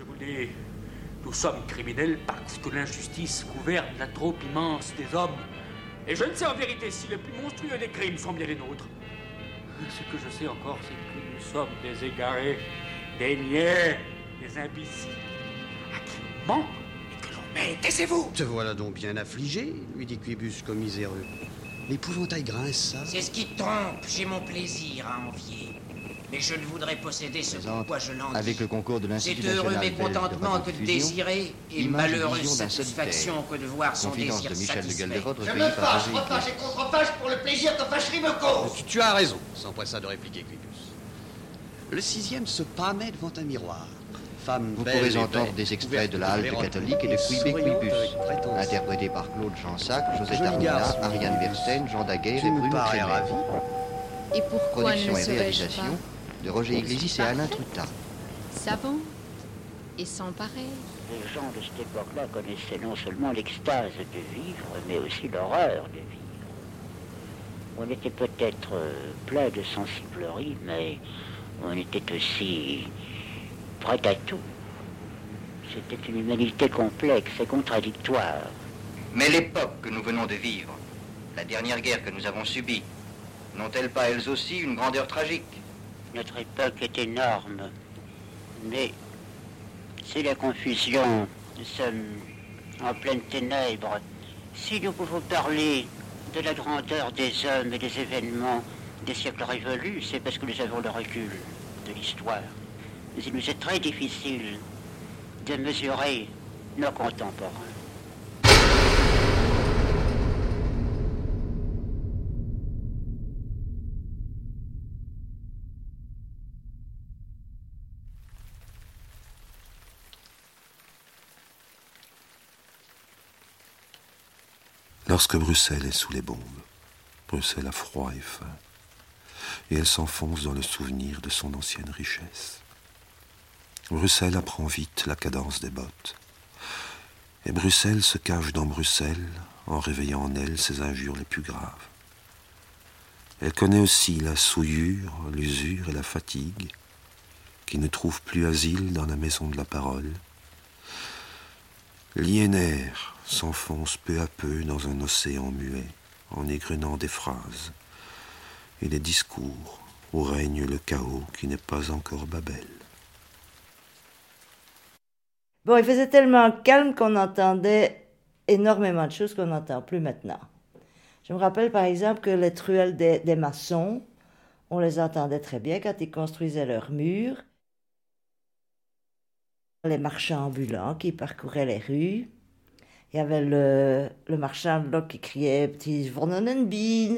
Je vous le dis, nous sommes criminels parce que l'injustice gouverne la trop immense des hommes. Et je ne sais en vérité si les plus monstrueux des crimes sont bien les nôtres. Ce que je sais encore, c'est que nous sommes des égarés, des niais, des imbéciles, à qui on ment et que l'on met. Taisez-vous! Te voilà donc bien affligé, lui dit Quibus commiséreux. L'épouvantail grince, ça. C'est ce qui trompe, j'ai mon plaisir à envier. Mais je ne voudrais posséder ce pourquoi je l'en dis. Avec le concours de l'Institut national belge de radio-diffusion, c'est heureux mécontentement que de désirer et malheureuse satisfaction que de voir son désir satisfait. Je me fâche, refâche et contre-fâche pour le plaisir de fâcherie me cause. Tu as raison, s'empressa de répliquer Quibus. Le sixième se pâmait devant un miroir. Femme vous pourrez entendre des extraits de la halte catholique et de Quibus, interprétés par Claude Jean Sac, Josette Arruda, Ariane Bermstaine, Jean Daguet et Bruno Crémer. Et pourquoi ne serais-je pas de Roger Iglesis et Alain Trouta. Savant et sans pareil. Les gens de cette époque-là connaissaient non seulement l'extase de vivre, mais aussi l'horreur de vivre. On était peut-être plein de sensiblerie, mais on était aussi prêt à tout. C'était une humanité complexe et contradictoire. Mais l'époque que nous venons de vivre, la dernière guerre que nous avons subie, n'ont-elles pas elles aussi une grandeur tragique ? Notre époque est énorme, mais c'est la confusion. Nous sommes en pleine ténèbres. Si nous pouvons parler de la grandeur des hommes et des événements des siècles révolus, c'est parce que nous avons le recul de l'histoire. Mais il nous est très difficile de mesurer nos contemporains. Lorsque Bruxelles est sous les bombes, Bruxelles a froid et faim, et elle s'enfonce dans le souvenir de son ancienne richesse. Bruxelles apprend vite la cadence des bottes, et Bruxelles se cache dans Bruxelles en réveillant en elle ses injures les plus graves. Elle connaît aussi la souillure, l'usure et la fatigue, qui ne trouvent plus asile dans la maison de la parole. Liénaire s'enfonce peu à peu dans un océan muet, en égrenant des phrases et des discours où règne le chaos qui n'est pas encore Babel. Bon, il faisait tellement calme qu'on entendait énormément de choses qu'on n'entend plus maintenant. Je me rappelle par exemple que les truelles des maçons, on les entendait très bien quand ils construisaient leurs murs. Les marchands ambulants qui parcouraient les rues. Il y avait le marchand de bloc qui criait « Petit Vonnenbien ».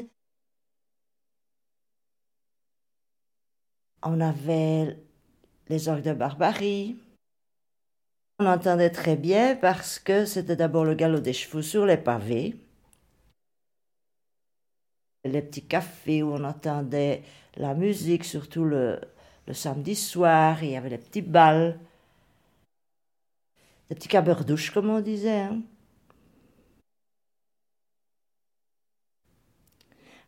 On avait les orgues de barbarie. On entendait très bien parce que c'était d'abord le galop des chevaux sur les pavés. Les petits cafés où on entendait la musique, surtout le samedi soir, il y avait les petits bals. Des petits caberdouches, comme on disait.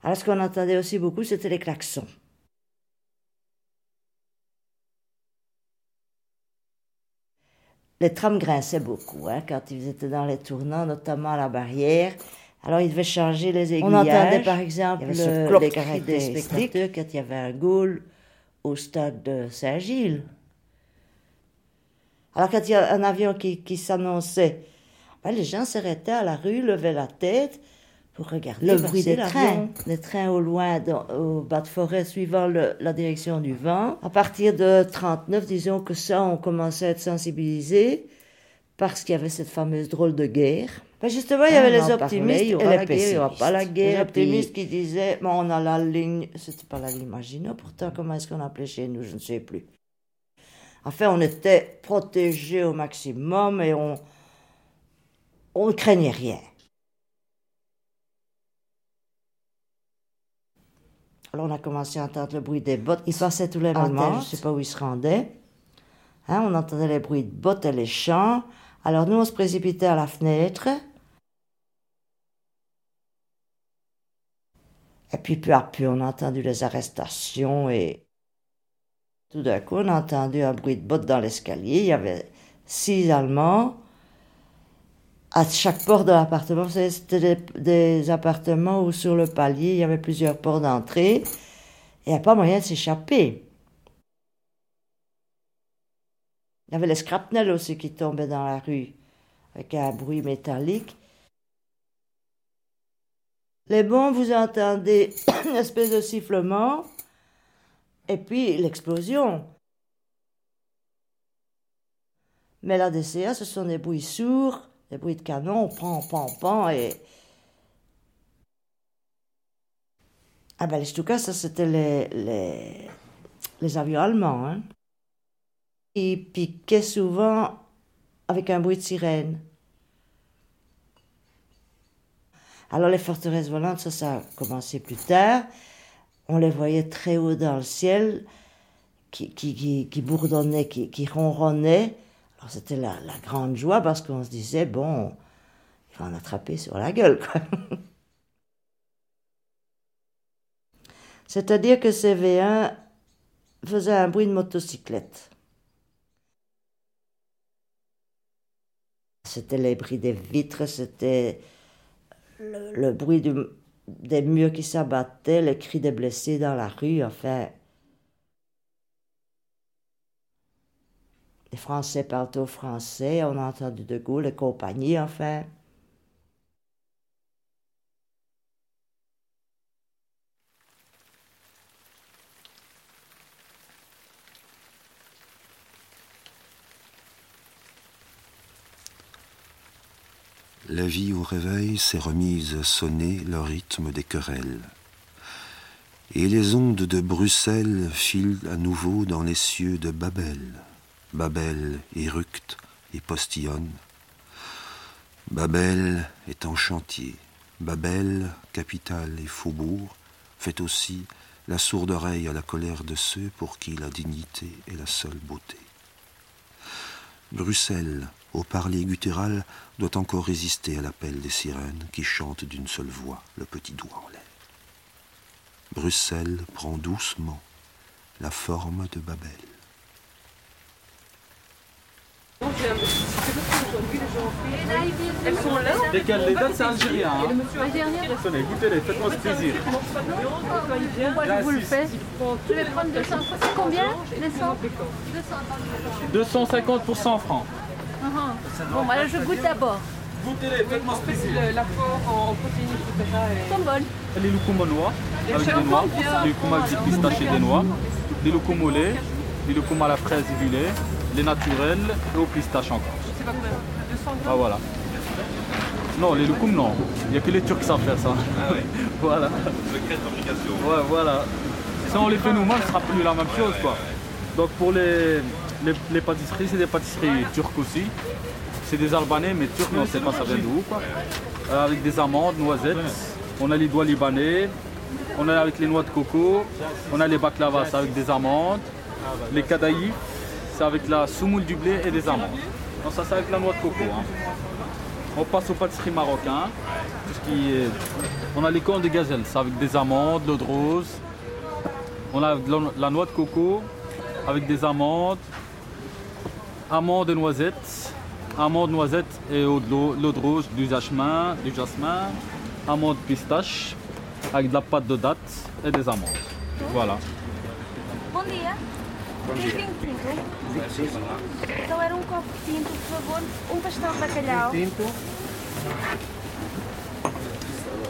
Alors, ce qu'on entendait aussi beaucoup, c'était les klaxons. Les trams grinçaient beaucoup quand ils étaient dans les tournants, notamment à la barrière. Alors, ils devaient changer les aiguillages. On entendait, par exemple, les cris des spectateurs quand il y avait un goal au stade de Saint-Gilles. Alors, quand il y a un avion qui s'annonçait, les gens s'arrêtaient à la rue, levaient la tête pour regarder le bruit des trains. Les trains au loin, au bas de forêt, suivant la direction du vent. À partir de 1939, disons que ça, on commençait à être sensibilisés parce qu'il y avait cette fameuse drôle de guerre. Justement, il y avait les optimistes et les pessimistes. Il n'y aura pas la guerre. Les optimistes qui disaient, on a la ligne, c'était pas la ligne Maginot, pourtant, comment est-ce qu'on appelait chez nous, je ne sais plus. Enfin, on était protégés au maximum et on ne craignait rien. Alors, on a commencé à entendre le bruit des bottes. Ils passaient tous les matins, je ne sais pas où ils se rendaient. On entendait les bruits de bottes et les chants. Alors, nous, on se précipitait à la fenêtre. Et puis, peu à peu, on a entendu les arrestations et... Tout d'un coup, on a entendu un bruit de bottes dans l'escalier. Il y avait 6 Allemands. À chaque porte de l'appartement, c'était des appartements où sur le palier, il y avait plusieurs portes d'entrée. Il n'y a pas moyen de s'échapper. Il y avait les shrapnels aussi qui tombaient dans la rue, avec un bruit métallique. Les bombes, vous entendez une espèce de sifflement, et puis l'explosion. Mais la DCA, ce sont des bruits sourds, des bruits de canon, pan, pan, pan, et... Ah ben les Stuka, ça c'était les avions allemands, hein. Ils piquaient souvent avec un bruit de sirène. Alors les forteresses volantes, ça a commencé plus tard. On les voyait très haut dans le ciel, qui bourdonnaient, qui ronronnaient. Alors c'était la grande joie parce qu'on se disait, bon, il va en attraper sur la gueule, quoi. C'est-à-dire que ces V1 faisaient un bruit de motocyclette. C'était les bruits des vitres, c'était le bruit des murs qui s'abattaient, les cris des blessés dans la rue, enfin... Les Français parlent aux Français, on a entendu De Gaulle et compagnie, enfin... La vie au réveil s'est remise sonner le rythme des querelles. Et les ondes de Bruxelles filent à nouveau dans les cieux de Babel. Babel éructe et postillonne. Babel est en chantier. Babel, capitale et faubourg, fait aussi la sourde oreille à la colère de ceux pour qui la dignité est la seule beauté. Bruxelles, au parler guttural, doit encore résister à l'appel des sirènes qui chantent d'une seule voix, le petit doigt en l'air. Bruxelles prend doucement la forme de Babel. Elles sont là. Lesquelles? Les dates, c'est algérien. Hein. Tenez, goûtez-les, faites-moi ce plaisir. Là, vous le faites. Je vais prendre 200. Combien? 250 pour 100 francs. Bon, bah là, je goûte d'abord. Goûtez-les, faites-moi ce plaisir. L'apport en protéines, etc. Tombol. Les loukoum noix, avec des noix. Les loukoum à petite pistache et des noix. Les loukoum au lait. Les loukoum à la fraise et du lait. Les naturels et aux pistaches encore. Je sais pas combien. 200 grammes. Ah, voilà. Non, les loukoum, non. Il n'y a que les Turcs qui savent faire ça. Ah oui. Voilà. Le secret de fabrication. Ouais, voilà. Si on les fait nous-mêmes, ce sera plus la même chose, quoi. Donc pour les pâtisseries, c'est des pâtisseries turques aussi. C'est des Albanais, mais turcs, on ne sait pas ça vient d'où, quoi. Avec des amandes, noisettes. On a les doigts libanais. On a avec les noix de coco. On a les baklavas avec des amandes. Les kadaïs, c'est avec la soumoule du blé et des amandes. Donc ça, c'est avec la noix de coco. Hein. On passe aux pâtisseries marocaines. On a les cornes de gazelle, c'est avec des amandes, l'eau de rose. On a la noix de coco avec des amandes. Amandes et noisettes. Amandes, noisettes et eau de rose, du jasmin. Amandes pistache avec de la pâte de date et des amandes. Voilà. Bon dia. Bon dia. Galera, copo de tinto, por favor. Pastel de bacalhau. Tinto.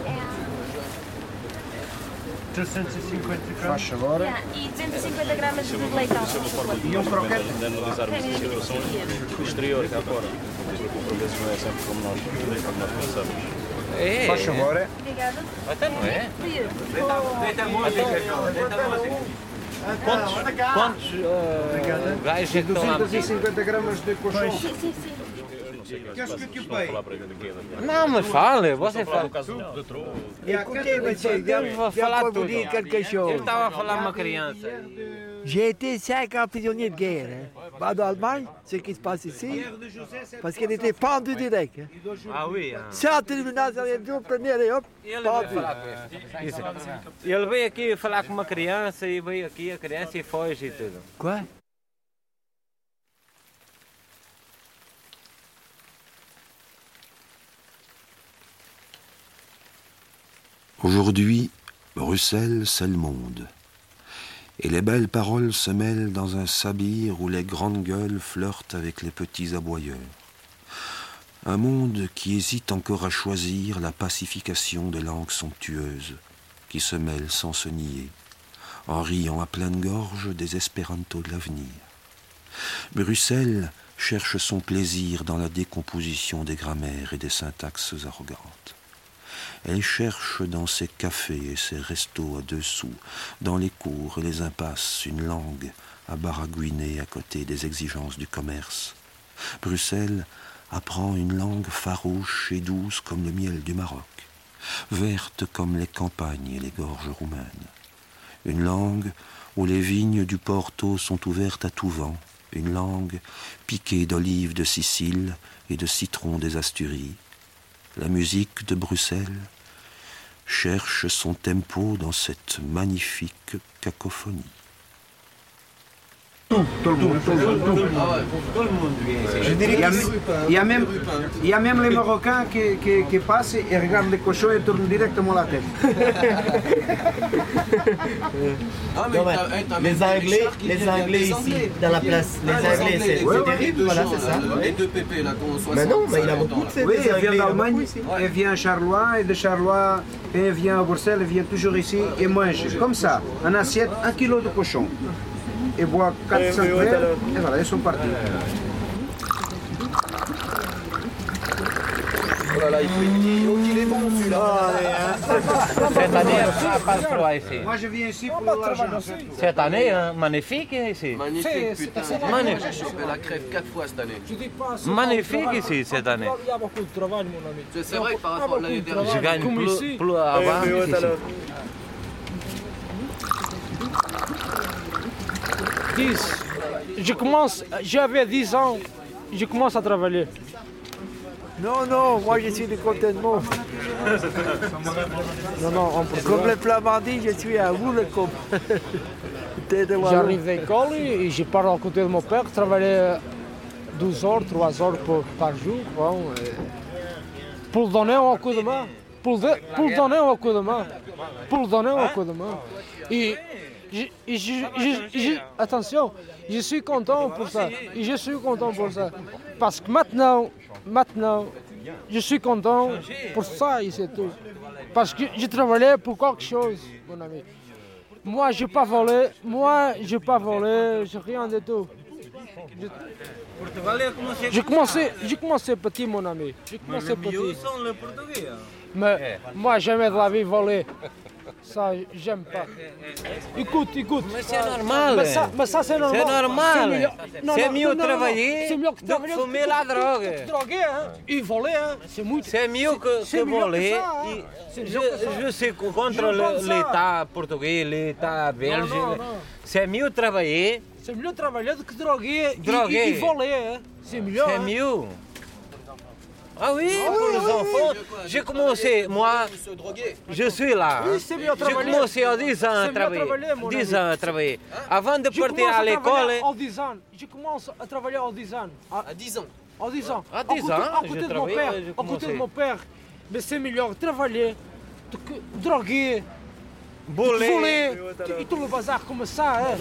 É. 250 gramas. Faz favor. E 250 gramas de leitão. E croquete. Analisarmos a situação exterior cá fora. O compromisso não é sempre como nós pensamos. Faz favor. Obrigada. Até não é? Deita música. Quantos gajos é que estão lá? 250 gramas de colchão. Queres que eu te pague? Não, mas fala, você fala. Eu vou falar tudo. Ele estava a falar uma criança. J'ai été 5 ans prisonnier de guerre. Pas d'Allemagne, ce qui se passe ici, parce qu'il était pendu direct. Ah oui. Sans tribunal, vous prenez et hop, pendu. Ele veio aqui falar com uma criança e veio aqui a criança e foge e tudo. Quoi? Aujourd'hui, Bruxelles, c'est le monde. Et les belles paroles se mêlent dans un sabir où les grandes gueules flirtent avec les petits aboyeurs. Un monde qui hésite encore à choisir la pacification des langues somptueuses, qui se mêlent sans se nier, en riant à pleine gorge des espérantos de l'avenir. Bruxelles cherche son plaisir dans la décomposition des grammaires et des syntaxes arrogantes. Elle cherche dans ses cafés et ses restos à 2 sous, dans les cours et les impasses, une langue à baragouiner à côté des exigences du commerce. Bruxelles apprend une langue farouche et douce comme le miel du Maroc, verte comme les campagnes et les gorges roumaines. Une langue où les vignes du Porto sont ouvertes à tout vent, une langue piquée d'olives de Sicile et de citrons des Asturies. La musique de Bruxelles cherche son tempo dans cette magnifique cacophonie. Tout le monde. Ah ouais. Il y a même les Marocains qui passent et regardent les cochons et tournent directement la tête. Les Anglais ici, dans la place. Les Anglais, c'est terrible, voilà, c'est ça. Les deux pépés, là, qu'on soit... Mais non, mais il y a beaucoup de ces... Oui, elle vient d'Allemagne, elle vient à Charlois, et de Charlois, elle vient à Bruxelles, elle vient toujours ici et mange, comme ça, en assiette, 1 kilo de cochon. Et boit 4-5 verres, et voilà, ils sont partis. Oh là là, il est bon celui-là. Cette année, on passe froid ici. Moi, je viens ici pour l'argent. Cette année, magnifique ici. Magnifique, putain. Magnifique. Je fais la crève 4 fois cette année. Magnifique ici, cette année. Il y a beaucoup de travail, mon ami. C'est vrai que par rapport à l'année dernière, je gagne plus avant ici. J'avais 10 ans, je commence à travailler. Non, moi je suis du contentement. Comme le Plamardie, je suis à vous le com. J'arrive à l'école et je pars à côté de mon père, travailler 12 heures, 3 heures par jour. Bon, pour donner un coup de main. Pour donner un coup de main. Attention, je suis content pour ça. Parce que maintenant, je suis content pour ça et c'est tout. Parce que je travaillais pour quelque chose, mon ami. Moi, je n'ai pas volé, j'ai rien du tout. J'ai commencé petit, mon ami. Mais moi, jamais de la vie volé. Ça, j'aime pas. Écoute. Mais c'est normal. Mais ça, c'est normal. C'est mieux travailler. C'est mieux que travailler. Fumer la drogue. Droguer, hein. Et voler, hein. C'est mieux que voler. Je suis contre l'État portugais, l'État belge. C'est mieux travailler. C'est mieux travailler que droguer. Et voler, hein. C'est mieux. Ah oui, pour les enfants, j'ai commencé, moi, je suis là. J'ai commencé à 10 ans à travailler. Avant de partir à l'école... Je commence à travailler à 10 ans. À 10 ans. À 10 ans, à côté de mon père. Mais c'est meilleur travailler, droguer, voler, et tout le bazar comme ça.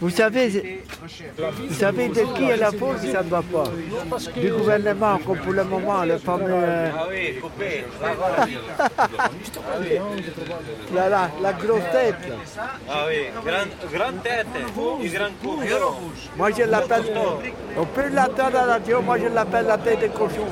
Vous savez de qui est la faute, ça ne va pas. Du gouvernement, comme pour le moment, le fameux... La grosse tête. Ah oui, grande tête et grande cour. Moi je l'appelle... On peut l'attendre à la radio, moi je l'appelle la tête de cochon.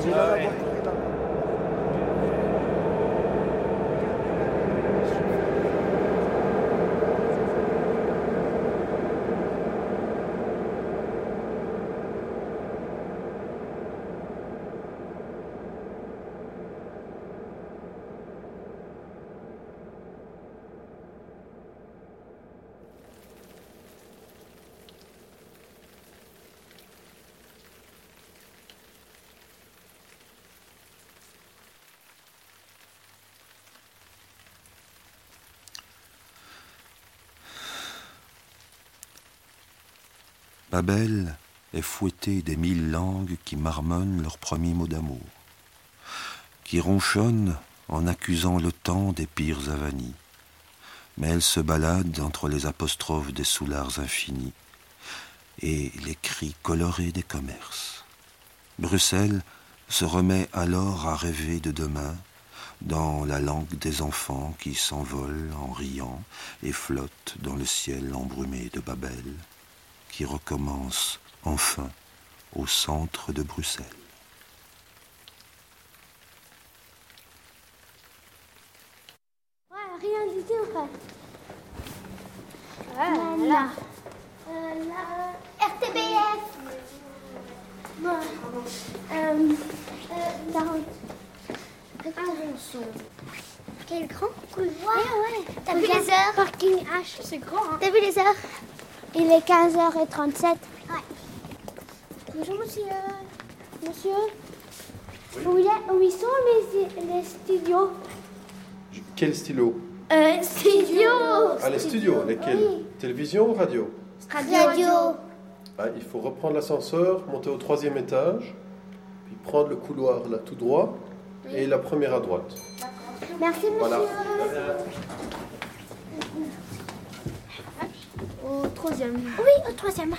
Babel est fouettée des 1000 langues qui marmonnent leurs premiers mots d'amour. qui ronchonne en accusant le temps des pires avanies. Mais elle se balade entre les apostrophes des soulards infinis et les cris colorés des commerces. Bruxelles se remet alors à rêver de demain dans la langue des enfants qui s'envolent en riant et flottent dans le ciel embrumé de Babel, qui recommence enfin au centre de Bruxelles. Voilà. RTBF. Bon. 40. Quel grand couloir. Ouais. T'as vu les heures? Parking H, c'est grand. Hein. T'as vu les heures? Il est 15h37. Ouais. Bonjour monsieur. Monsieur. Oui. Où ils sont les studios? Quel stylo? Studio. Ah, les studios, lesquels? Oui. Télévision ou radio? Radio. Ah, il faut reprendre l'ascenseur, monter au 3e étage, puis prendre le couloir là tout droit, oui. Et la première à droite. D'accord. Merci, monsieur. Voilà. Au 3e. Oui, au 3e.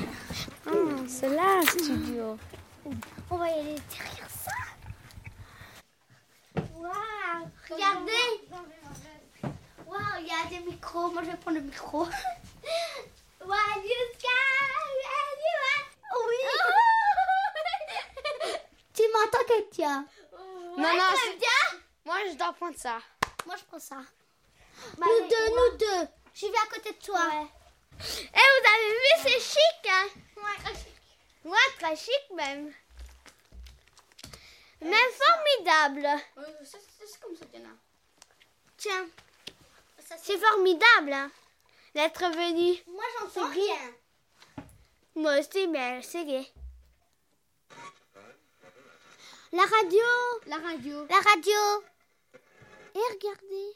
Ah, c'est là, le studio. On va y aller derrière ça. Waouh, regardez. Wow, il y a des micros. Moi, je vais prendre le micro. Wow, you can anyone? Oui. Oh. Tu m'entends, Katia? Ouais, non, c'est bien. Moi, je dois prendre ça. Moi, je prends ça. Bah, nous deux. Je vais à côté de toi. Ouais. Eh, vous avez vu, c'est chic, hein? Ouais, très chic. Ouais, très chic même. Même formidable. C'est comme ça, Diana. Tiens. C'est formidable, hein, d'être venu. Moi, j'entends rien. Moi aussi, mais c'est gay. La radio. Et regardez.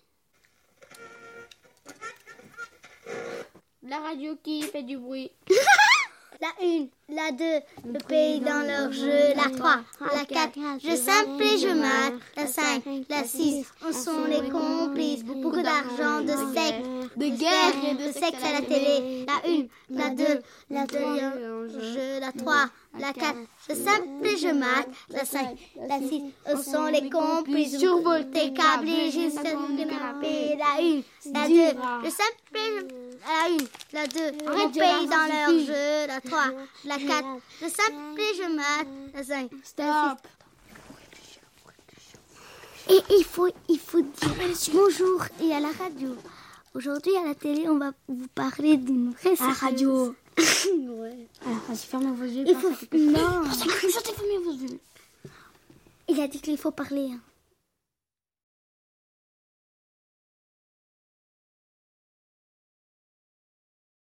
La radio qui fait du bruit. La 1, la 2, le pays dans leur jeu. La 3, la 4, je simple et je mate. La 5, la 6, en sont les complices. Beaucoup d'argent, de sexe, de guerre et de sexe à la télé. La 1, la 2, la 3, le jeu. La 3, la 4, je simple et je mate. La 5, la 6, en sont les complices. Survoltés, câblés, j'ai sept de canapé. La 1, la 2, je simple et je mate. La 1, la 2, le pays dans leur jeu. La 3, la 4, le simple et je mate. La 5, stop. Et il faut dire bonjour et à la radio. Aujourd'hui à la télé, on va vous parler d'une vraie série. À la radio. Ouais. Alors vas-y, fermez vos yeux. Il faut. Non. Il a dit qu'il faut parler. Hein.